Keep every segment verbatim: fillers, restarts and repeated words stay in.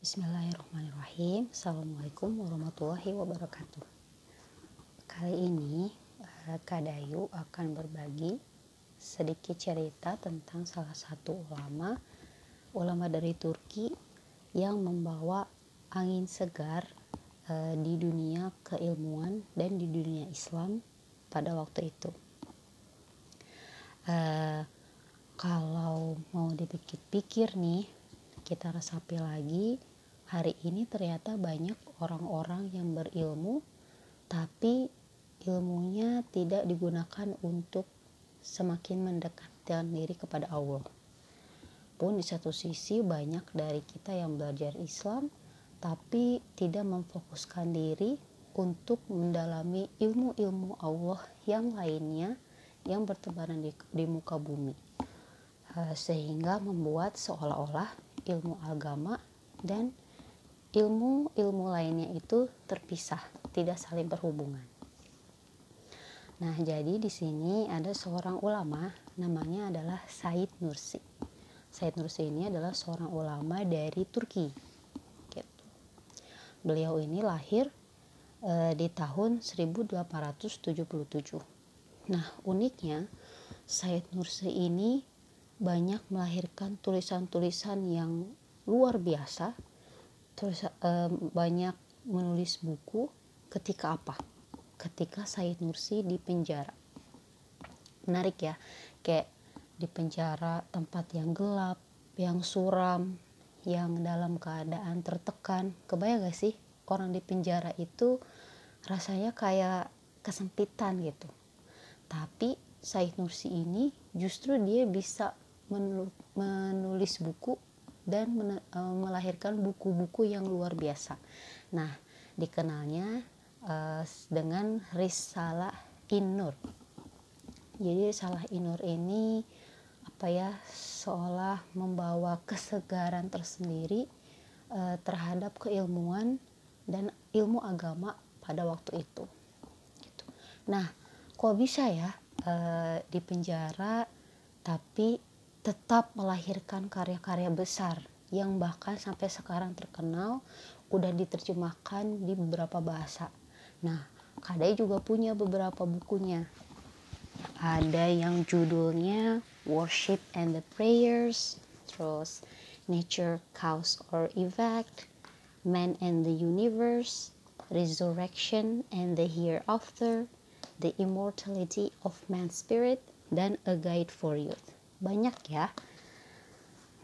Bismillahirrahmanirrahim. Assalamualaikum warahmatullahi wabarakatuh. Kali ini Kak Dayu akan berbagi sedikit cerita tentang salah satu ulama ulama dari Turki yang membawa angin segar e, di dunia keilmuan dan di dunia Islam pada waktu itu. E, kalau mau dipikir-pikir nih, kita resapi lagi. Hari ini ternyata banyak orang-orang yang berilmu, tapi ilmunya tidak digunakan untuk semakin mendekatkan diri kepada Allah. Pun di satu sisi banyak dari kita yang belajar Islam, tapi tidak memfokuskan diri untuk mendalami ilmu-ilmu Allah yang lainnya yang bertebaran di, di muka bumi. Sehingga membuat seolah-olah ilmu agama dan ilmu-ilmu lainnya itu terpisah, tidak saling berhubungan. Nah, jadi di sini ada seorang ulama, namanya adalah Said Nursi. Said Nursi ini adalah seorang ulama dari Turki. Gitu. Beliau ini lahir e, di tahun seribu delapan ratus tujuh puluh tujuh. Nah, uniknya Said Nursi ini banyak melahirkan tulisan-tulisan yang luar biasa. Terus eh, banyak menulis buku ketika apa? Ketika Said Nursi di penjara. Menarik ya, kayak di penjara, tempat yang gelap, yang suram, yang dalam keadaan tertekan. Kebayang gak sih orang di penjara itu rasanya kayak kesempitan gitu. Tapi Said Nursi ini justru dia bisa menulis buku dan men- melahirkan buku-buku yang luar biasa. Nah, dikenalnya uh, dengan Risale-i Nur. Jadi Risale-i Nur ini apa ya, seolah membawa kesegaran tersendiri uh, terhadap keilmuan dan ilmu agama pada waktu itu. Gitu. Nah, kok bisa ya uh, di penjara tapi tetap melahirkan karya-karya besar yang bahkan sampai sekarang terkenal, udah diterjemahkan di beberapa bahasa. Nah, Kak Dayu juga punya beberapa bukunya. Ada yang judulnya Worship and the Prayers, terus Nature, Cause or Effect, Man and the Universe, Resurrection and the Hereafter, The Immortality of Man's Spirit, dan A Guide for Youth. Banyak ya.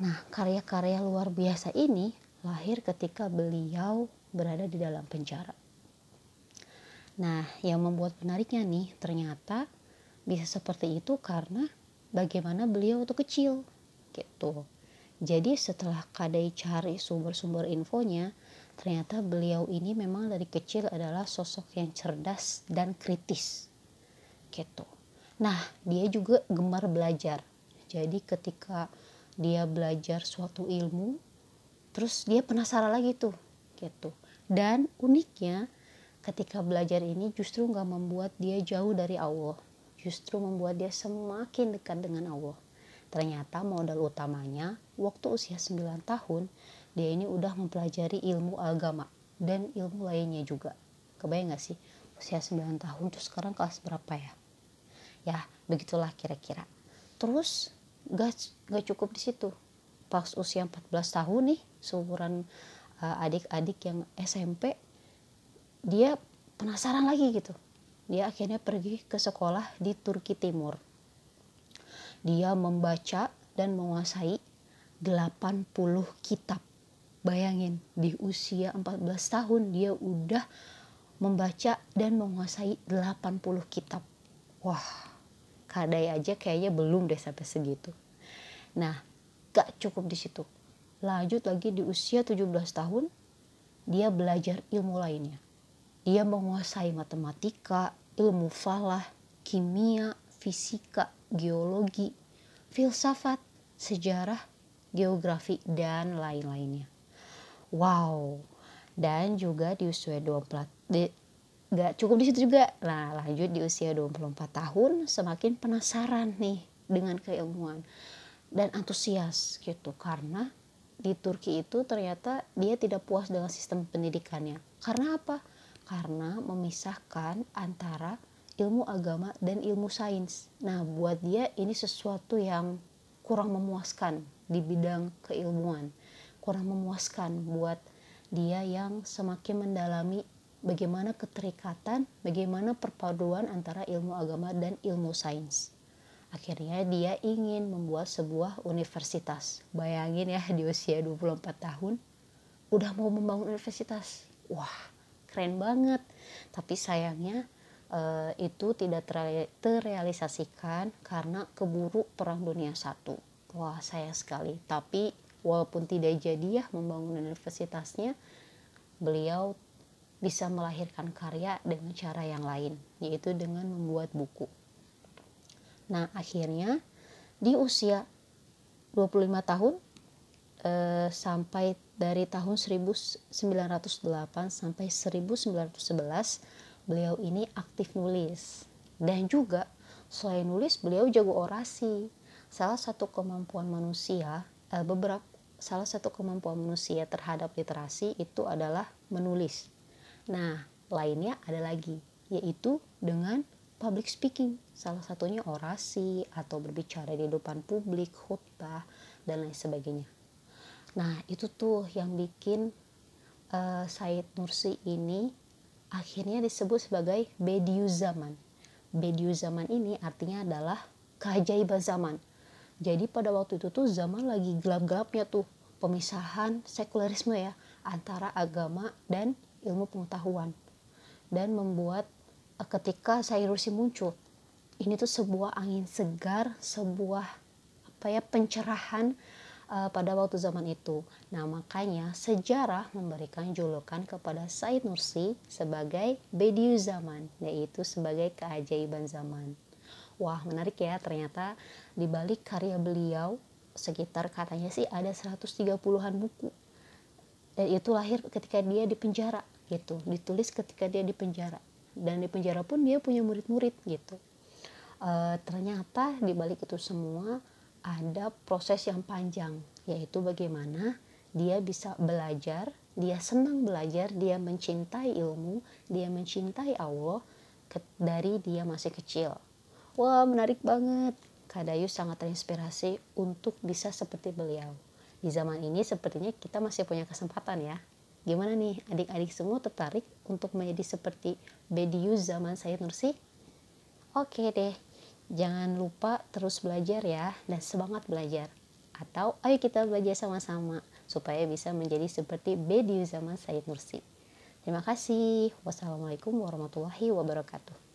Nah, karya-karya luar biasa ini lahir ketika beliau berada di dalam penjara. Nah, yang membuat menariknya nih, ternyata bisa seperti itu karena bagaimana beliau waktu kecil gitu. Jadi setelah Kak Dayu cari sumber-sumber infonya, ternyata beliau ini memang dari kecil adalah sosok yang cerdas dan kritis gitu. Nah, dia juga gemar belajar. Jadi ketika dia belajar suatu ilmu, terus dia penasaran lagi tuh, gitu. Dan uniknya ketika belajar ini justru gak membuat dia jauh dari Allah. Justru membuat dia semakin dekat dengan Allah. Ternyata modal utamanya waktu usia sembilan tahun, dia ini udah mempelajari ilmu agama dan ilmu lainnya juga. Kebayang gak sih? Usia sembilan tahun terus sekarang kelas berapa ya? Ya, begitulah kira-kira. Terus Gak, gak cukup di situ. Pas usia empat belas tahun nih, seumuran uh, adik-adik yang S M P, dia penasaran lagi gitu. Dia akhirnya pergi ke sekolah di Turki Timur. Dia membaca dan menguasai delapan puluh kitab. Bayangin, di usia empat belas tahun dia udah membaca dan menguasai delapan puluh kitab. Wah, Kak Dayu aja kayaknya belum deh sampai segitu. Nah, gak cukup di situ. Lanjut lagi di usia tujuh belas tahun, dia belajar ilmu lainnya. Dia menguasai matematika, ilmu falah, kimia, fisika, geologi, filsafat, sejarah, geografi, dan lain-lainnya. Wow. Dan juga di usia dua puluh gak cukup di situ juga. Nah, lanjut di usia dua puluh empat tahun semakin penasaran nih dengan keilmuan dan antusias gitu, karena di Turki itu ternyata dia tidak puas dengan sistem pendidikannya. Karena apa? Karena memisahkan antara ilmu agama dan ilmu sains. Nah, buat dia ini sesuatu yang kurang memuaskan di bidang keilmuan. Kurang memuaskan buat dia yang semakin mendalami bagaimana keterikatan, bagaimana perpaduan antara ilmu agama dan ilmu sains. Akhirnya dia ingin membuat sebuah universitas. Bayangin ya, di usia dua puluh empat tahun udah mau membangun universitas. Wah, keren banget. Tapi sayangnya eh, itu tidak terrealisasikan karena keburu Perang Dunia satu. Wah, sayang sekali. Tapi walaupun tidak jadi ya membangun universitasnya, beliau bisa melahirkan karya dengan cara yang lain, yaitu dengan membuat buku. Nah, akhirnya di usia dua puluh lima tahun eh, sampai dari tahun seribu sembilan ratus delapan sampai seribu sembilan ratus sebelas beliau ini aktif nulis. Dan juga selain nulis, beliau jago orasi. Salah satu kemampuan manusia eh, beberapa salah satu kemampuan manusia terhadap literasi itu adalah menulis. Nah, lainnya ada lagi, yaitu dengan public speaking, salah satunya orasi atau berbicara di depan publik, khutbah, dan lain sebagainya. Nah, itu tuh yang bikin uh, Said Nursi ini akhirnya disebut sebagai Bediüzzaman. Bediüzzaman ini artinya adalah keajaiban zaman. Jadi pada waktu itu tuh zaman lagi gelap-gelapnya tuh, pemisahan sekulerisme ya, antara agama dan ilmu pengetahuan. Dan membuat ketika Said Nursi muncul, ini tuh sebuah angin segar, sebuah apa ya pencerahan uh, pada waktu zaman itu. Nah, makanya sejarah memberikan julukan kepada Said Nursi sebagai Bediüzzaman, yaitu sebagai keajaiban zaman. Wah, menarik ya, ternyata di balik karya beliau sekitar katanya sih ada seratus tiga puluhan buku. Dan itu lahir ketika dia di penjara gitu, ditulis ketika dia di penjara. Dan di penjara pun dia punya murid-murid gitu. E, ternyata di balik itu semua ada proses yang panjang, yaitu bagaimana dia bisa belajar, dia senang belajar, dia mencintai ilmu, dia mencintai Allah ke, dari dia masih kecil. Wah, menarik banget. Kak Dayu sangat terinspirasi untuk bisa seperti beliau. Di zaman ini sepertinya kita masih punya kesempatan ya. Gimana nih, adik-adik semua tertarik untuk menjadi seperti Bediüzzaman Said Nursi? Oke deh, jangan lupa terus belajar ya, dan semangat belajar. Atau ayo kita belajar sama-sama, supaya bisa menjadi seperti Bediüzzaman Said Nursi. Terima kasih. Wassalamualaikum warahmatullahi wabarakatuh.